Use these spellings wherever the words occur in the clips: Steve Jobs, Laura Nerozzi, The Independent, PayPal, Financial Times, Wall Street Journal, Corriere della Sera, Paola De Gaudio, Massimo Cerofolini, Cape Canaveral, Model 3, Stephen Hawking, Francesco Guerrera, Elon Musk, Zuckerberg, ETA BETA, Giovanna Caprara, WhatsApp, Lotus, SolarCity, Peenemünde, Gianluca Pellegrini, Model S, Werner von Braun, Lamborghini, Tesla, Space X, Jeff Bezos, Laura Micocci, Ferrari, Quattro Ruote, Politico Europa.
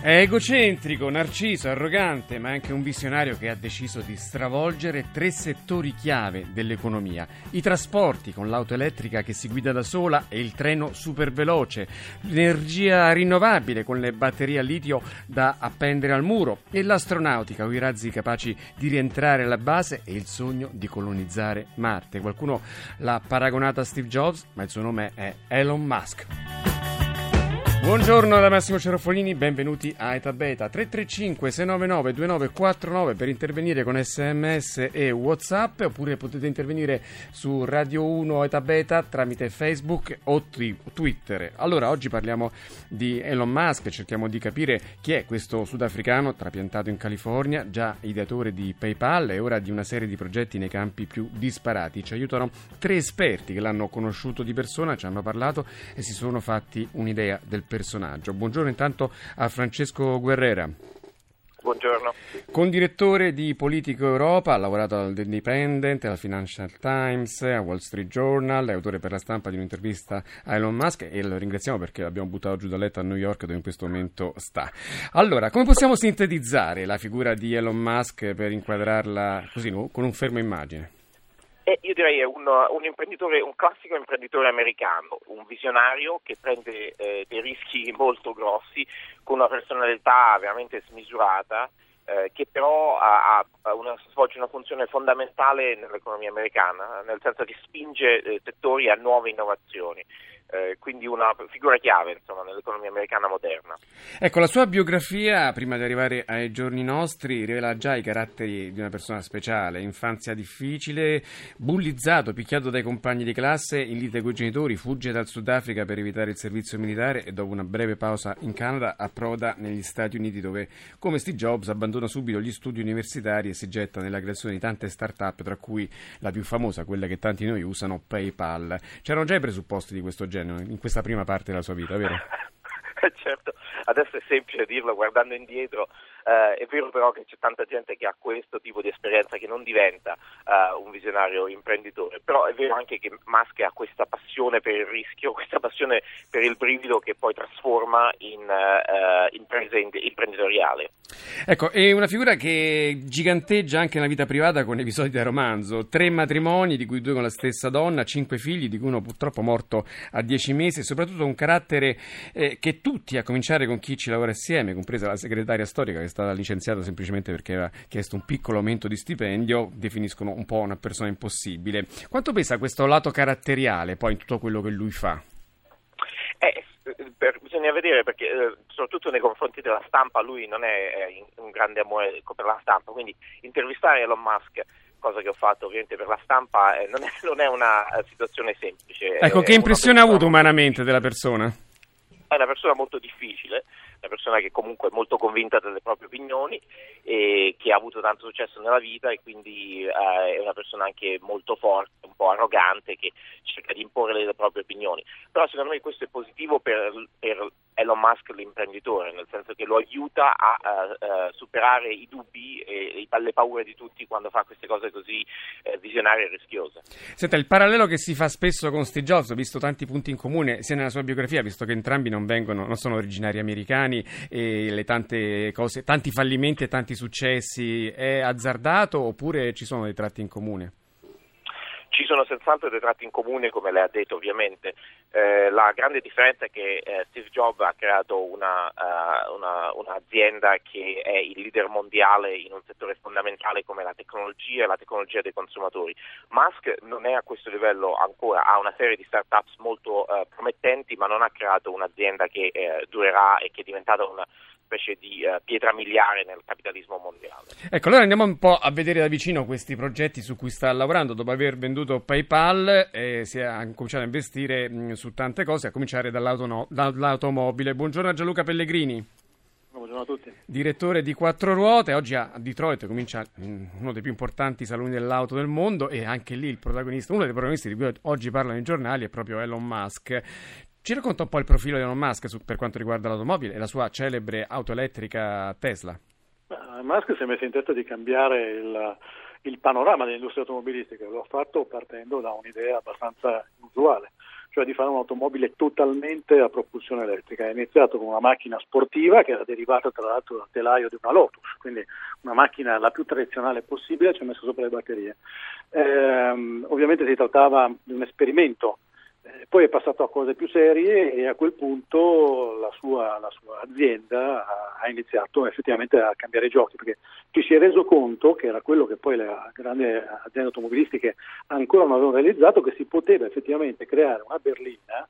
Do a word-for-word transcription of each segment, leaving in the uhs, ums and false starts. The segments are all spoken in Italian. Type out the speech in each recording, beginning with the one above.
È egocentrico, narciso, arrogante, ma è anche un visionario che ha deciso di stravolgere tre settori chiave dell'economia: i trasporti con l'auto elettrica che si guida da sola e il treno superveloce, l'energia rinnovabile con le batterie a litio da appendere al muro e l'astronautica con i razzi capaci di rientrare alla base e il sogno di colonizzare Marte. Qualcuno l'ha paragonata a Steve Jobs, ma il suo nome è Elon Musk. Buongiorno da Massimo Cerofolini, benvenuti a E T A Beta. Tre tre cinque sei nove nove due nove quattro nove per intervenire con sms e whatsapp, oppure potete intervenire su Radio uno E T A Beta tramite Facebook o Twitter. Allora, oggi parliamo di Elon Musk, cerchiamo di capire chi è questo sudafricano trapiantato in California, già ideatore di PayPal e ora di una serie di progetti nei campi più disparati. Ci aiutano tre esperti che l'hanno conosciuto di persona, ci hanno parlato e si sono fatti un'idea del personaggio. Buongiorno intanto a Francesco Guerrera. Buongiorno. Condirettore di Politico Europa, ha lavorato al The Independent, alla Financial Times, a Wall Street Journal, è autore per la stampa di un'intervista a Elon Musk e lo ringraziamo perché l'abbiamo buttato giù da letto a New York dove in questo momento sta. Allora, come possiamo sintetizzare la figura di Elon Musk per inquadrarla così, con un fermo immagine? Eh, io direi è un, un imprenditore, un classico imprenditore americano, un visionario che prende eh, dei rischi molto grossi, con una personalità veramente smisurata, eh, che però ha, ha una, svolge una funzione fondamentale nell'economia americana, nel senso che spinge eh, settori a nuove innovazioni. Eh, quindi una figura chiave insomma nell'economia americana moderna. Ecco, la sua biografia, prima di arrivare ai giorni nostri, rivela già i caratteri di una persona speciale: infanzia difficile, bullizzato, picchiato dai compagni di classe, in lite coi genitori, fugge dal Sudafrica per evitare il servizio militare e dopo una breve pausa in Canada approda negli Stati Uniti dove, come Steve Jobs, abbandona subito gli studi universitari e si getta nella creazione di tante start-up, tra cui la più famosa, quella che tanti di noi usano, PayPal. C'erano già i presupposti di questo genere in questa prima parte della sua vita, vero? Certo, adesso è semplice dirlo guardando indietro, eh, è vero però che c'è tanta gente che ha questo tipo di esperienza che non diventa eh, un visionario imprenditore, però è vero anche che Musk ha questa passione per il rischio, questa passione per il brivido che poi trasforma in eh, impresa imprenditoriale. Ecco, è una figura che giganteggia anche nella vita privata con episodi da romanzo: tre matrimoni di cui due con la stessa donna, cinque figli di cui uno purtroppo morto a dieci mesi e soprattutto un carattere eh, che tutti, a cominciare con chi ci lavora assieme, compresa la segretaria storica che è stata licenziata semplicemente perché aveva chiesto un piccolo aumento di stipendio, definiscono un po' una persona impossibile. Quanto pesa questo lato caratteriale poi in tutto quello che lui fa? Eh, per, bisogna vedere perché eh, soprattutto nei confronti della stampa lui non è eh, un grande amore per la stampa, quindi intervistare Elon Musk, cosa che ho fatto ovviamente per la stampa, eh, non, è, non è una situazione semplice. Ecco, che impressione ha avuto umanamente della persona? È una persona molto difficile, una persona che comunque è molto convinta delle proprie opinioni e che ha avuto tanto successo nella vita e quindi eh, è una persona anche molto forte, un po' arrogante, che cerca di imporre le proprie opinioni. Però secondo me questo è positivo per, per Elon Musk l'imprenditore, nel senso che lo aiuta a, a, a superare i dubbi e, e le paure di tutti quando fa queste cose così eh, visionarie e rischiose. Senta, il parallelo che si fa spesso con Steve Jobs, visto tanti punti in comune sia nella sua biografia, visto che entrambi non Non, vengono, non sono originari americani e le tante cose, tanti fallimenti e tanti successi, è azzardato oppure ci sono dei tratti in comune? Ci sono senz'altro dei tratti in comune, come lei ha detto ovviamente. Eh, la grande differenza è che eh, Steve Jobs ha creato una, uh, una, un'azienda che è il leader mondiale in un settore fondamentale come la tecnologia e la tecnologia dei consumatori. Musk non è a questo livello ancora, ha una serie di startups molto uh, promettenti, ma non ha creato un'azienda che uh, durerà e che è diventata una specie di uh, pietra miliare nel capitalismo mondiale. Ecco, allora andiamo un po' a vedere da vicino questi progetti su cui sta lavorando. Dopo aver venduto PayPal eh, si è cominciato a investire mh, su tante cose, a cominciare dall'automobile. Buongiorno a Gianluca Pellegrini. Buongiorno a tutti. Direttore di Quattro Ruote, oggi a Detroit comincia uno dei più importanti saloni dell'auto del mondo e anche lì il protagonista, uno dei protagonisti di cui oggi parlano i giornali è proprio Elon Musk. Ci racconta un po' il profilo di Elon Musk su, per quanto riguarda l'automobile e la sua celebre auto elettrica Tesla. Musk si è messo in testa di cambiare il, il panorama dell'industria automobilistica, lo ha fatto partendo da un'idea abbastanza inusuale, cioè di fare un'automobile totalmente a propulsione elettrica. È iniziato con una macchina sportiva che era derivata tra l'altro dal telaio di una Lotus, quindi una macchina la più tradizionale possibile, ci ha messo sopra le batterie. Ehm, ovviamente si trattava di un esperimento, eh, poi è passato a cose più serie e a quel punto la sua, la sua azienda ha, ha iniziato effettivamente a cambiare i giochi, perché ci si è reso conto, che era quello che poi le grandi aziende automobilistiche ancora non avevano realizzato, che si poteva effettivamente creare una berlina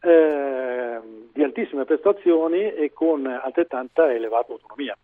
eh, di altissime prestazioni e con altrettanta elevata autonomia.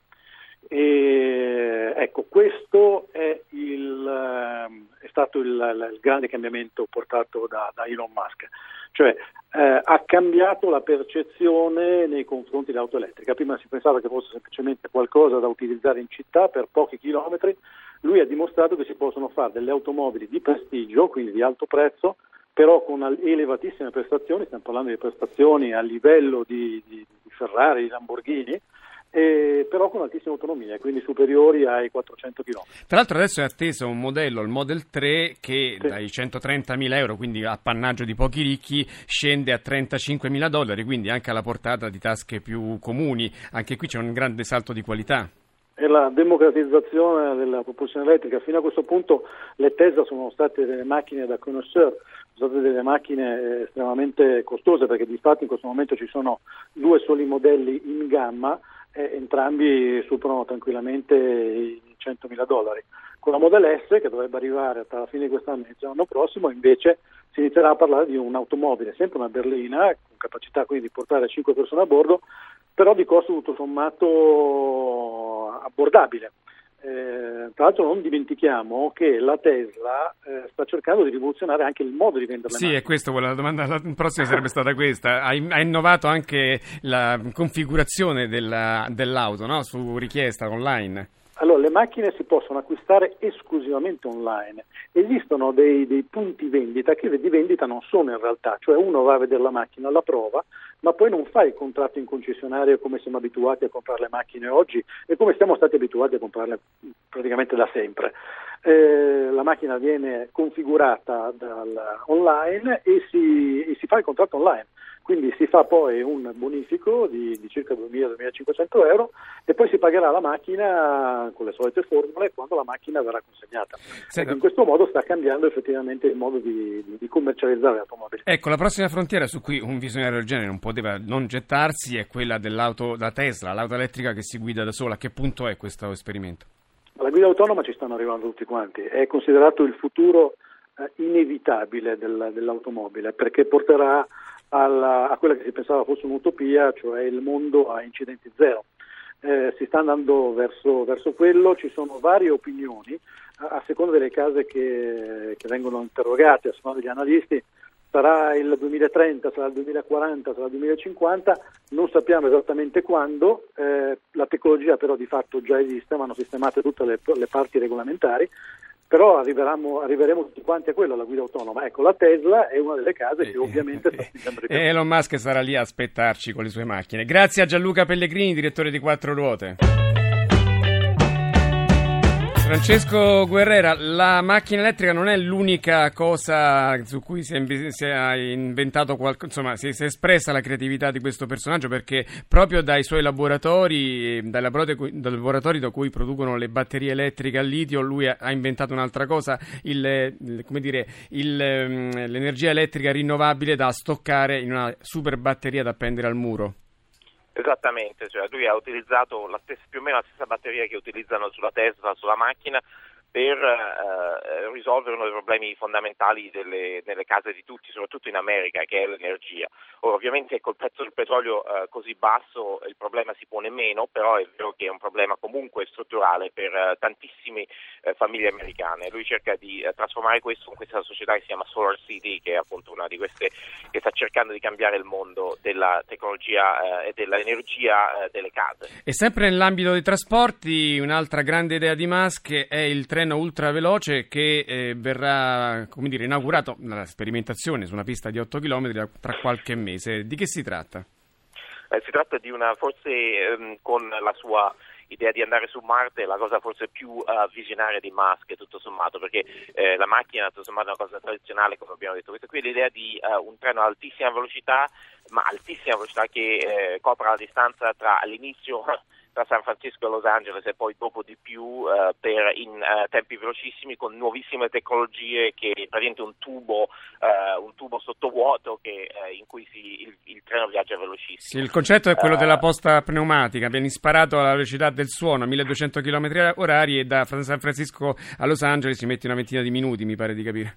E, ecco, questo è, il, è stato il, il grande cambiamento portato da, da Elon Musk, cioè eh, ha cambiato la percezione nei confronti dell'auto elettrica. Prima si pensava che fosse semplicemente qualcosa da utilizzare in città per pochi chilometri, lui ha dimostrato che si possono fare delle automobili di prestigio, quindi di alto prezzo, però con elevatissime prestazioni, stiamo parlando di prestazioni a livello di, di, di Ferrari, di Lamborghini, Eh, però con altissima autonomia, quindi superiori ai quattrocento chilometri. Tra l'altro adesso è atteso un modello, il Model tre, che sì, dai centotrentamila euro, quindi appannaggio di pochi ricchi, scende a trentacinquemila dollari, quindi anche alla portata di tasche più comuni. Anche qui c'è un grande salto di qualità. E la democratizzazione della propulsione elettrica, fino a questo punto le Tesla sono state delle macchine da connoisseur, sono state delle macchine estremamente costose, perché di fatto in questo momento ci sono due soli modelli in gamma, e entrambi superano tranquillamente i centomila dollari. Con la Model S, che dovrebbe arrivare tra la fine di quest'anno e inizio l'anno prossimo, invece si inizierà a parlare di un'automobile, sempre una berlina, con capacità quindi di portare cinque persone a bordo, però di costo tutto sommato abbordabile. Eh, tra l'altro non dimentichiamo che la Tesla eh, sta cercando di rivoluzionare anche il modo di vendere le macchine. Sì, e questo, la domanda la prossima sarebbe stata questa. Ha, ha innovato anche la configurazione della, dell'auto, no? Su richiesta online. Allora, le macchine si possono acquistare esclusivamente online. Esistono dei, dei punti vendita che di vendita non sono in realtà, cioè uno va a vedere la macchina, la prova, ma poi non fa il contratto in concessionaria come siamo abituati a comprare le macchine oggi e come siamo stati abituati a comprarle praticamente da sempre. Eh, la macchina viene configurata dal, online e si, e si fa il contratto online. Quindi si fa poi un bonifico di, di circa duemila-duemilacinquecento euro e poi si pagherà la macchina con le solite formule quando la macchina verrà consegnata. Sì, ecco, in questo modo sta cambiando effettivamente il modo di, di commercializzare le automobili. Ecco, la prossima frontiera su cui un visionario del genere non poteva non gettarsi è quella dell'auto da Tesla, l'auto elettrica che si guida da sola. A che punto è questo esperimento? Alla guida autonoma ci stanno arrivando tutti quanti, è considerato il futuro eh, inevitabile del, dell'automobile, perché porterà Alla, a quella che si pensava fosse un'utopia, cioè il mondo a incidenti zero. Eh, si sta andando verso, verso quello, ci sono varie opinioni, a, a seconda delle case che, che vengono interrogate, a seconda degli analisti, sarà il duemilatrenta, sarà il duemilaquaranta, sarà il duemilacinquanta, non sappiamo esattamente quando, eh, la tecnologia però di fatto già esiste, vanno sistemate tutte le, le parti regolamentari, però arriveremo, arriveremo tutti quanti a quello, alla guida autonoma. Ecco, la Tesla è una delle case che ovviamente sta sempre più. Elon Musk sarà lì a aspettarci con le sue macchine. Grazie a Gianluca Pellegrini, direttore di Quattro Ruote. Francesco Guerrera, la macchina elettrica non è l'unica cosa su cui si è inventato qualcosa, insomma, si è espressa la creatività di questo personaggio, perché proprio dai suoi laboratori, dai laboratori da cui producono le batterie elettriche al litio, lui ha inventato un'altra cosa, il, come dire, il, l'energia elettrica rinnovabile da stoccare in una super batteria da appendere al muro. Esattamente, cioè lui ha utilizzato la stessa, più o meno la stessa batteria che utilizzano sulla Tesla, sulla macchina, per eh, risolvere uno dei problemi fondamentali delle, delle case di tutti, soprattutto in America, che è l'energia. Ora, ovviamente col prezzo del petrolio eh, così basso il problema si pone meno, però è vero che è un problema comunque strutturale per eh, tantissime eh, famiglie americane. Lui cerca di eh, trasformare questo in questa società che si chiama SolarCity, che è appunto una di queste che sta cercando di cambiare il mondo della tecnologia eh, e dell'energia eh, delle case. E sempre nell'ambito dei trasporti, un'altra grande idea di Musk è il treno ultraveloce che eh, verrà, come dire, inaugurato nella sperimentazione su una pista di otto chilometri tra qualche mese. Di che si tratta? Eh, si tratta di una, forse ehm, con la sua idea di andare su Marte è la cosa forse più uh, visionaria di Musk, tutto sommato, perché eh, la macchina tutto sommato è una cosa tradizionale, come abbiamo detto. Questa qui è l'idea di uh, un treno ad altissima velocità, ma altissima velocità che eh, copra la distanza tra all'inizio tra San Francisco e Los Angeles e poi dopo di più eh, per in eh, tempi velocissimi, con nuovissime tecnologie, che praticamente un tubo eh, un tubo sottovuoto che, eh, in cui si, il, il treno viaggia velocissimo. Sì, il concetto è quello uh, della posta pneumatica, viene sparato alla velocità del suono a milleduecento chilometri orari e da San Francisco a Los Angeles ci metti una ventina di minuti, mi pare di capire.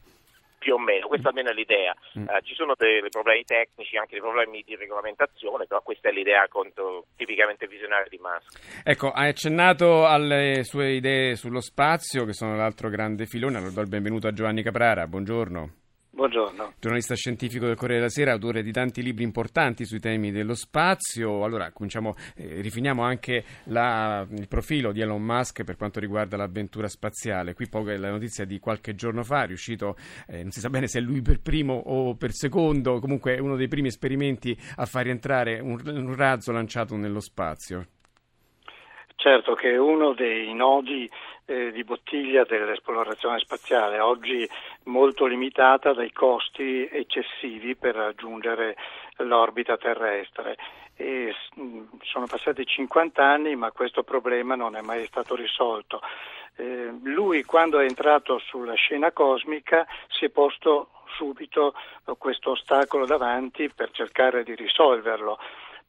Più o meno, questa almeno è l'idea. Eh, ci sono dei problemi tecnici, anche dei problemi di regolamentazione, però questa è l'idea contro, tipicamente visionaria di Musk. Ecco, hai accennato alle sue idee sullo spazio, che sono l'altro grande filone. Allora do il benvenuto a Giovanna Caprara, buongiorno. Buongiorno. Giornalista scientifico del Corriere della Sera, autore di tanti libri importanti sui temi dello spazio. Allora, cominciamo, eh, rifiniamo anche la, il profilo di Elon Musk per quanto riguarda l'avventura spaziale. Qui poco è la notizia di qualche giorno fa, è riuscito, eh, non si sa bene se è lui per primo o per secondo, comunque è uno dei primi esperimenti a far rientrare un, un razzo lanciato nello spazio. Certo che è uno dei nodi eh, di bottiglia dell'esplorazione spaziale, oggi molto limitata dai costi eccessivi per raggiungere l'orbita terrestre. E sono passati cinquanta anni, ma questo problema non è mai stato risolto. Eh, lui, quando è entrato sulla scena cosmica, si è posto subito questo ostacolo davanti per cercare di risolverlo,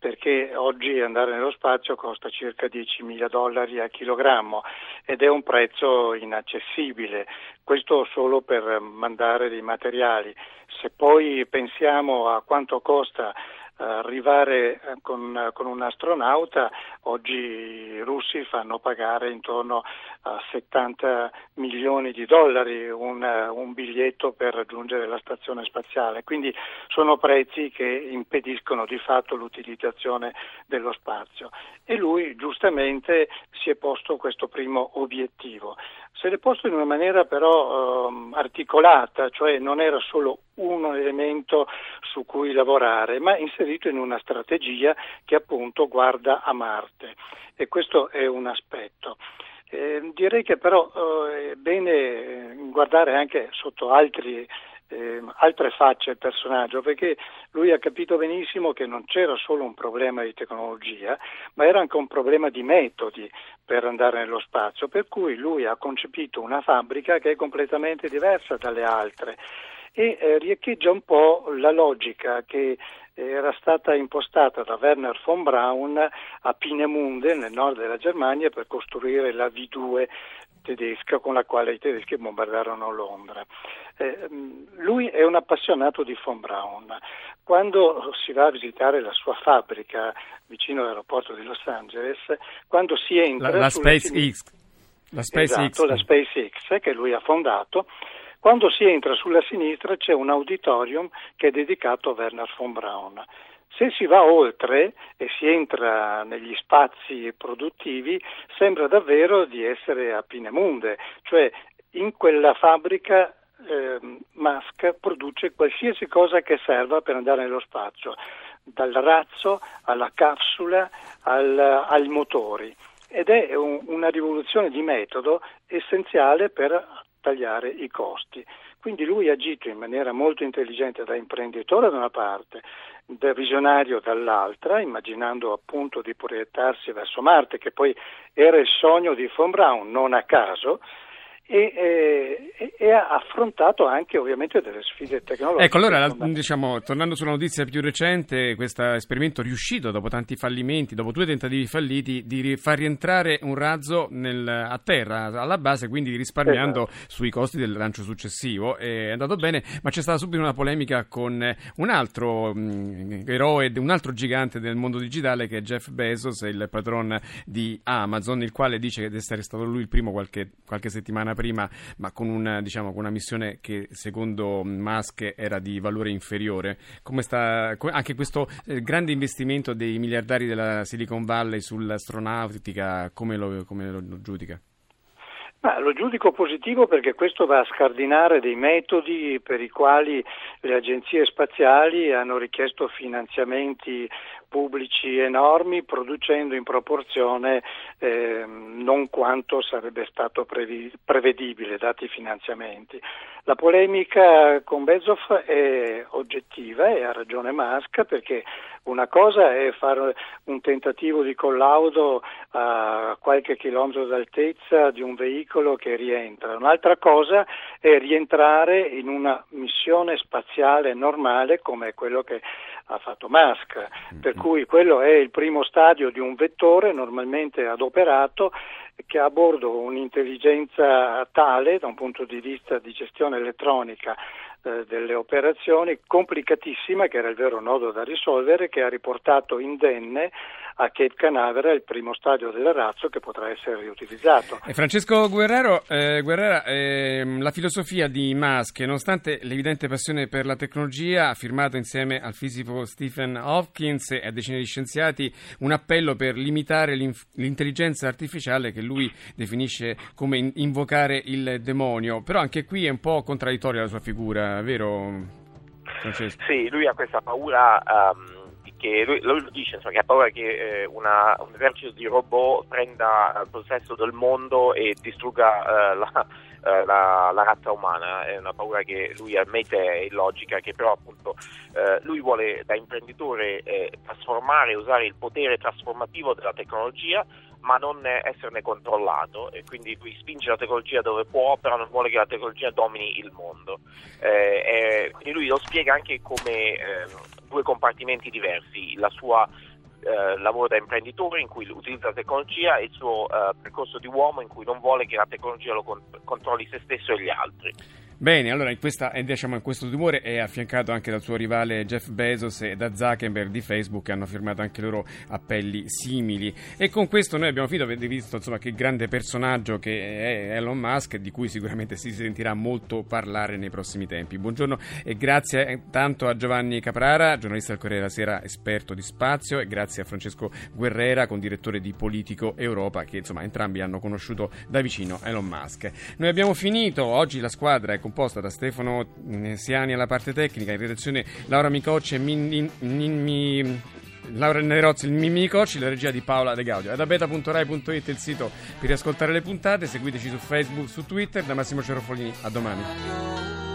perché oggi andare nello spazio costa circa diecimila dollari a chilogrammo ed è un prezzo inaccessibile, questo solo per mandare dei materiali. Se poi pensiamo a quanto costa arrivare con, con un astronauta, oggi i russi fanno pagare intorno a settanta milioni di dollari un, un biglietto per raggiungere la stazione spaziale, quindi sono prezzi che impediscono di fatto l'utilizzazione dello spazio e lui giustamente si è posto questo primo obiettivo. Se l'è posto in una maniera però ehm, articolata, cioè non era solo un elemento su cui lavorare, ma inserito in una strategia che appunto guarda a Marte, e questo è un aspetto. Eh, direi che però eh, è bene guardare anche sotto altri Eh, altre facce il personaggio, perché lui ha capito benissimo che non c'era solo un problema di tecnologia, ma era anche un problema di metodi per andare nello spazio, per cui lui ha concepito una fabbrica che è completamente diversa dalle altre e eh, riecheggia un po' la logica che era stata impostata da Werner von Braun a Peenemünde, nel nord della Germania, per costruire la V due tedesca con la quale i tedeschi bombardarono Londra. Eh, lui è un appassionato di von Braun. Quando si va a visitare la sua fabbrica vicino all'aeroporto di Los Angeles, quando si entra... La, la Space sinistra... X. La Space esatto, X. la Space X che lui ha fondato. Quando si entra sulla sinistra c'è un auditorium che è dedicato a Werner von Braun. Se si va oltre e si entra negli spazi produttivi, sembra davvero di essere a Peenemünde, cioè in quella fabbrica eh, Musk produce qualsiasi cosa che serva per andare nello spazio, dal razzo alla capsula al, al motori, ed è un, una rivoluzione di metodo essenziale per tagliare i costi. Quindi lui ha agito in maniera molto intelligente, da imprenditore da una parte, da visionario dall'altra, immaginando appunto di proiettarsi verso Marte, che poi era il sogno di von Braun, non a caso, E, e, e ha affrontato anche ovviamente delle sfide tecnologiche. Ecco, allora, la, diciamo, tornando sulla notizia più recente, questo esperimento riuscito, dopo tanti fallimenti, dopo due tentativi falliti, di far rientrare un razzo nel, a terra, alla base, quindi risparmiando esatto. sui costi del lancio successivo. È andato bene, ma c'è stata subito una polemica con un altro mh, eroe, un altro gigante del mondo digitale, che è Jeff Bezos, il patron di Amazon, il quale dice che essere stato lui il primo qualche, qualche settimana prima prima, ma con una, diciamo, con una missione che secondo Musk era di valore inferiore. Come sta anche questo eh, grande investimento dei miliardari della Silicon Valley sull'astronautica, come lo, come lo giudica? Ma lo giudico positivo, perché questo va a scardinare dei metodi per i quali le agenzie spaziali hanno richiesto finanziamenti pubblici enormi, producendo in proporzione eh, non quanto sarebbe stato previ- prevedibile, dati i finanziamenti. La polemica con Bezos è oggettiva e ha ragione Musk, perché una cosa è fare un tentativo di collaudo a qualche chilometro d'altezza di un veicolo che rientra, un'altra cosa è rientrare in una missione spaziale normale come quello che ha fatto Musk, per cui quello è il primo stadio di un vettore normalmente adoperato che ha a bordo un'intelligenza tale da un punto di vista di gestione elettronica eh, delle operazioni complicatissima, che era il vero nodo da risolvere, che ha riportato indenne a Cape Canaveral il primo stadio del razzo che potrà essere riutilizzato. E Francesco Guerrero, eh, Guerrera, eh, la filosofia di Musk, nonostante l'evidente passione per la tecnologia, ha firmato insieme al fisico Stephen Hawking e a decine di scienziati un appello per limitare l'intelligenza artificiale che lui definisce come in- invocare il demonio. Però anche qui è un po' contraddittoria la sua figura, vero Francesco? Sì, lui ha questa paura... Um... che lui, lui lo dice, insomma, che ha paura che eh, una, un esercito di robot prenda possesso del mondo e distrugga eh, la, eh, la, la razza umana. È una paura che lui ammette è illogica, che però appunto eh, lui vuole da imprenditore eh, trasformare, usare il potere trasformativo della tecnologia, ma non esserne controllato, e quindi lui spinge la tecnologia dove può, però non vuole che la tecnologia domini il mondo. Eh, eh, quindi lui lo spiega anche come eh, due compartimenti diversi, la sua eh, lavoro da imprenditore in cui utilizza la tecnologia e il suo eh, percorso di uomo in cui non vuole che la tecnologia lo cont- controlli se stesso e gli altri. Bene, allora in, questa, diciamo, in questo timore è affiancato anche dal suo rivale Jeff Bezos e da Zuckerberg di Facebook, che hanno firmato anche loro appelli simili. E con questo noi abbiamo finito, avete visto insomma che grande personaggio che è Elon Musk, di cui sicuramente si sentirà molto parlare nei prossimi tempi. Buongiorno e grazie tanto a Giovanni Caprara, giornalista del Corriere della Sera, esperto di spazio, e grazie a Francesco Guerrera, condirettore di Politico Europa, che insomma entrambi hanno conosciuto da vicino Elon Musk. Noi abbiamo finito, oggi la squadra è composta da Stefano Siani alla parte tecnica, in redazione Laura Micocci e Min, Min, Min, Laura Nerozzi, il Mimmi Micocci, la regia di Paola De Gaudio. E T A Beta punto rai punto it è il sito per riascoltare le puntate, seguiteci su Facebook, su Twitter. Da Massimo Cerofolini, a domani.